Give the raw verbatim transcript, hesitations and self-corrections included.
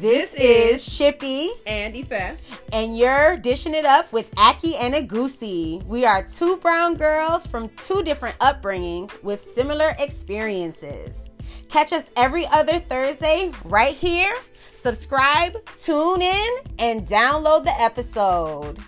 This is Shippy and Ife, and you're dishing it up with Aki and Agusi. We are two brown girls from two different upbringings with similar experiences. Catch us every other Thursday right here. Subscribe, tune in, and download the episode.